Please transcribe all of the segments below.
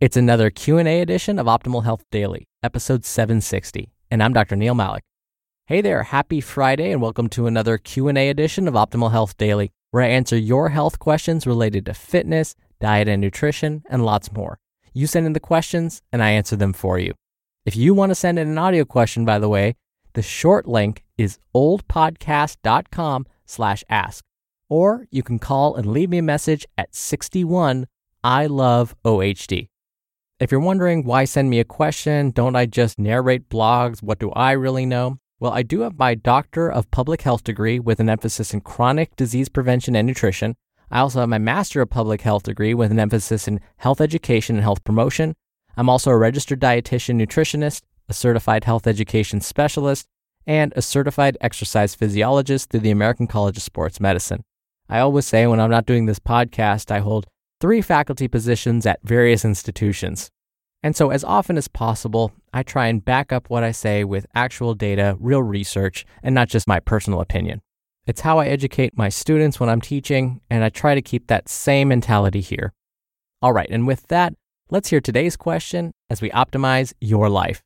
It's another Q&A edition of Optimal Health Daily, episode 760, and I'm Dr. Neil Malik. Hey there, happy Friday, and welcome to another Q&A edition of Optimal Health Daily, where I answer your health questions related to fitness, diet and nutrition, and lots more. You send in the questions, and I answer them for you. If you want to send in an audio question, by the way, the short link is oldpodcast.com/ask, or you can call and leave me a message at 61 I love OHD. If you're wondering why send me a question, don't I just narrate blogs, what do I really know? Well, I do have my Doctor of Public Health degree with an emphasis in chronic disease prevention and nutrition. I also have my Master of Public Health degree with an emphasis in health education and health promotion. I'm also a registered dietitian nutritionist, a certified health education specialist, and a certified exercise physiologist through the American College of Sports Medicine. I always say when I'm not doing this podcast, I hold 3 faculty positions at various institutions. And so as often as possible, I try and back up what I say with actual data, real research, and not just my personal opinion. It's how I educate my students when I'm teaching, and I try to keep that same mentality here. All right, and with that, let's hear today's question as we optimize your life.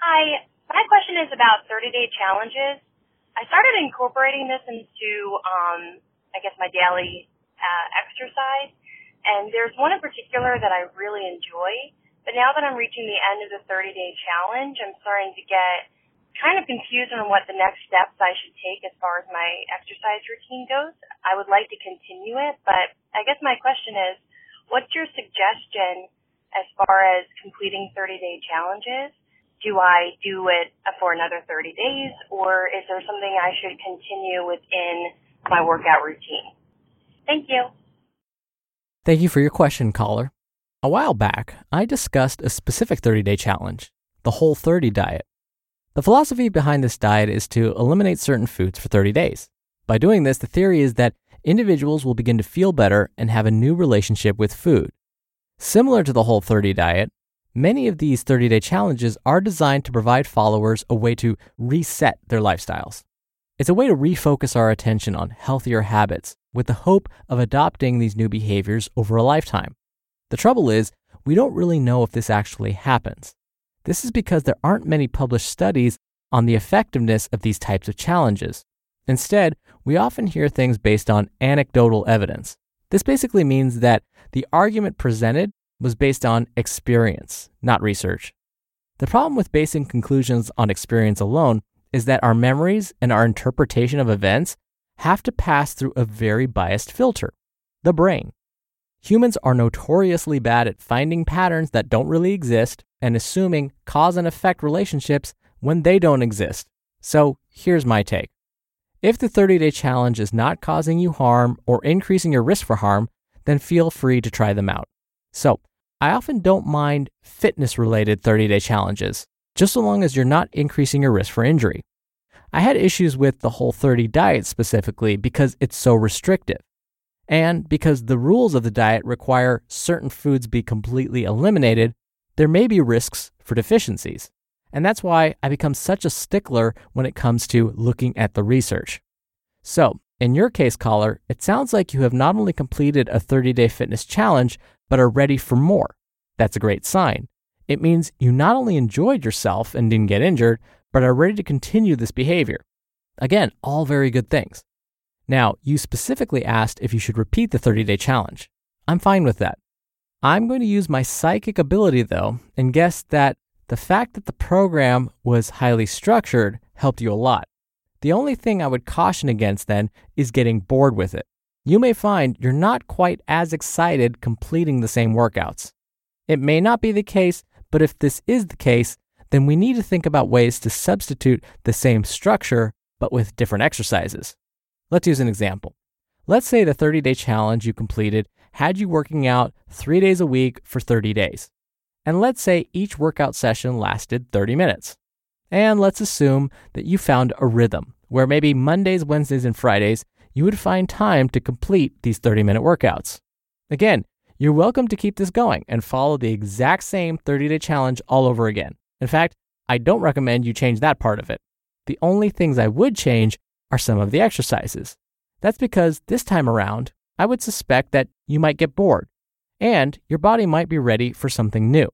Hi, my question is about 30-day challenges. I started incorporating this into, my daily exercise, and there's one in particular that I really enjoy, but now that I'm reaching the end of the 30-day challenge, I'm starting to get kind of confused on what the next steps I should take as far as my exercise routine goes. I would like to continue it, but I guess my question is, what's your suggestion as far as completing 30-day challenges? Do I do it for another 30 days, or is there something I should continue within my workout routine? Thank you. Thank you for your question, caller. A while back, I discussed a specific 30-day challenge, the Whole30 diet. The philosophy behind this diet is to eliminate certain foods for 30 days. By doing this, the theory is that individuals will begin to feel better and have a new relationship with food. Similar to the Whole30 diet, many of these 30-day challenges are designed to provide followers a way to reset their lifestyles. It's a way to refocus our attention on healthier habits with the hope of adopting these new behaviors over a lifetime. The trouble is, we don't really know if this actually happens. This is because there aren't many published studies on the effectiveness of these types of challenges. Instead, we often hear things based on anecdotal evidence. This basically means that the argument presented was based on experience, not research. The problem with basing conclusions on experience alone is that our memories and our interpretation of events have to pass through a very biased filter, the brain. Humans are notoriously bad at finding patterns that don't really exist and assuming cause and effect relationships when they don't exist. So here's my take. If the 30-day challenge is not causing you harm or increasing your risk for harm, then feel free to try them out. So, I often don't mind fitness-related 30-day challenges, just so long as you're not increasing your risk for injury. I had issues with the Whole30 diet specifically because it's so restrictive, and because the rules of the diet require certain foods be completely eliminated, there may be risks for deficiencies, and that's why I become such a stickler when it comes to looking at the research. So, in your case, caller, it sounds like you have not only completed a 30-day fitness challenge, but are ready for more. That's a great sign. It means you not only enjoyed yourself and didn't get injured, but are ready to continue this behavior. Again, all very good things. Now, you specifically asked if you should repeat the 30-day challenge. I'm fine with that. I'm going to use my psychic ability, though, and guess that the fact that the program was highly structured helped you a lot. The only thing I would caution against, then, is getting bored with it. You may find you're not quite as excited completing the same workouts. It may not be the case, but if this is the case, then we need to think about ways to substitute the same structure, but with different exercises. Let's use an example. Let's say the 30-day challenge you completed had you working out 3 days a week for 30 days. And let's say each workout session lasted 30 minutes. And let's assume that you found a rhythm where maybe Mondays, Wednesdays, and Fridays, you would find time to complete these 30-minute workouts. Again, you're welcome to keep this going and follow the exact same 30-day challenge all over again. In fact, I don't recommend you change that part of it. The only things I would change are some of the exercises. That's because this time around, I would suspect that you might get bored and your body might be ready for something new.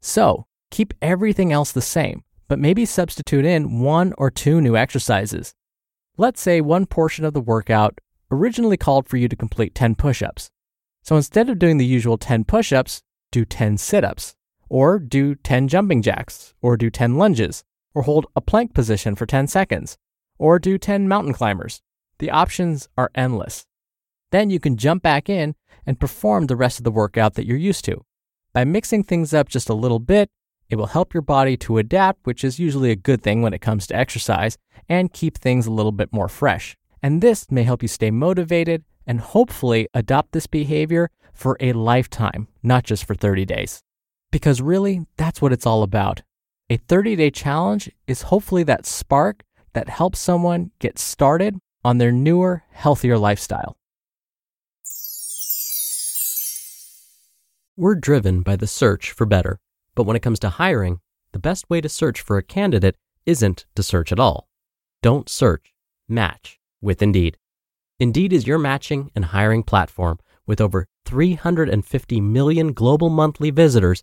So keep everything else the same, but maybe substitute in 1 or 2 new exercises. Let's say one portion of the workout originally called for you to complete 10 push-ups. So instead of doing the usual 10 push-ups, do 10 sit-ups, or do 10 jumping jacks, or do 10 lunges, or hold a plank position for 10 seconds, or do 10 mountain climbers. The options are endless. Then you can jump back in and perform the rest of the workout that you're used to. By mixing things up just a little bit, it will help your body to adapt, which is usually a good thing when it comes to exercise, and keep things a little bit more fresh. And this may help you stay motivated and hopefully adopt this behavior for a lifetime, not just for 30 days. Because really, that's what it's all about. A 30-day challenge is hopefully that spark that helps someone get started on their newer, healthier lifestyle. We're driven by the search for better. But when it comes to hiring, the best way to search for a candidate isn't to search at all. Don't search, match with Indeed. Indeed is your matching and hiring platform with over 350 million global monthly visitors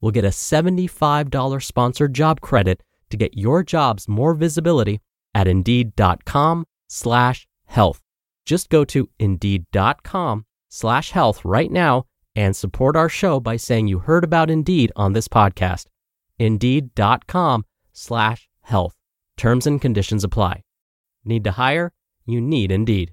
will get a $75 sponsored job credit to get your jobs more visibility at Indeed.com/health. Just go to Indeed.com/health right now and support our show by saying you heard about Indeed on this podcast. Indeed.com/health. Terms and conditions apply. Need to hire? You need Indeed.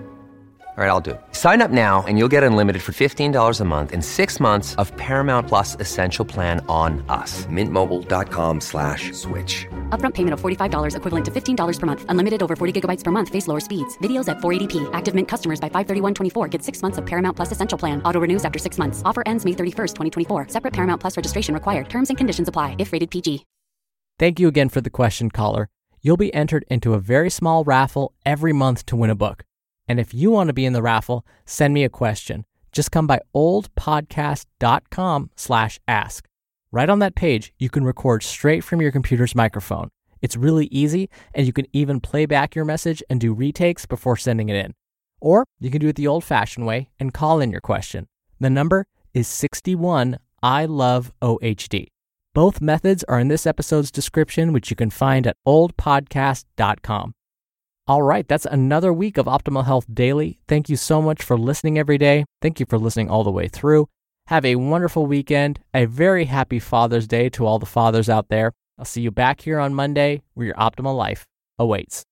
All right, I'll do it. Sign up now and you'll get unlimited for $15 a month and 6 months of Paramount Plus Essential Plan on us. MintMobile.com/switch. Upfront payment of $45 equivalent to $15 per month. Unlimited over 40 gigabytes per month. Face lower speeds. Videos at 480p. Active Mint customers by 531.24 get 6 months of Paramount Plus Essential Plan. Auto renews after 6 months. Offer ends May 31st, 2024. Separate Paramount Plus registration required. Terms and conditions apply if rated PG. Thank you again for the question, caller. You'll be entered into a very small raffle every month to win a book. And if you want to be in the raffle, send me a question. Just come by oldpodcast.com/ask. Right on that page, you can record straight from your computer's microphone. It's really easy, and you can even play back your message and do retakes before sending it in. Or you can do it the old-fashioned way and call in your question. The number is 61-I-LOVE-OHD. Both methods are in this episode's description, which you can find at oldpodcast.com. All right, that's another week of Optimal Health Daily. Thank you so much for listening every day. Thank you for listening all the way through. Have a wonderful weekend. A very happy Father's Day to all the fathers out there. I'll see you back here on Monday where your optimal life awaits.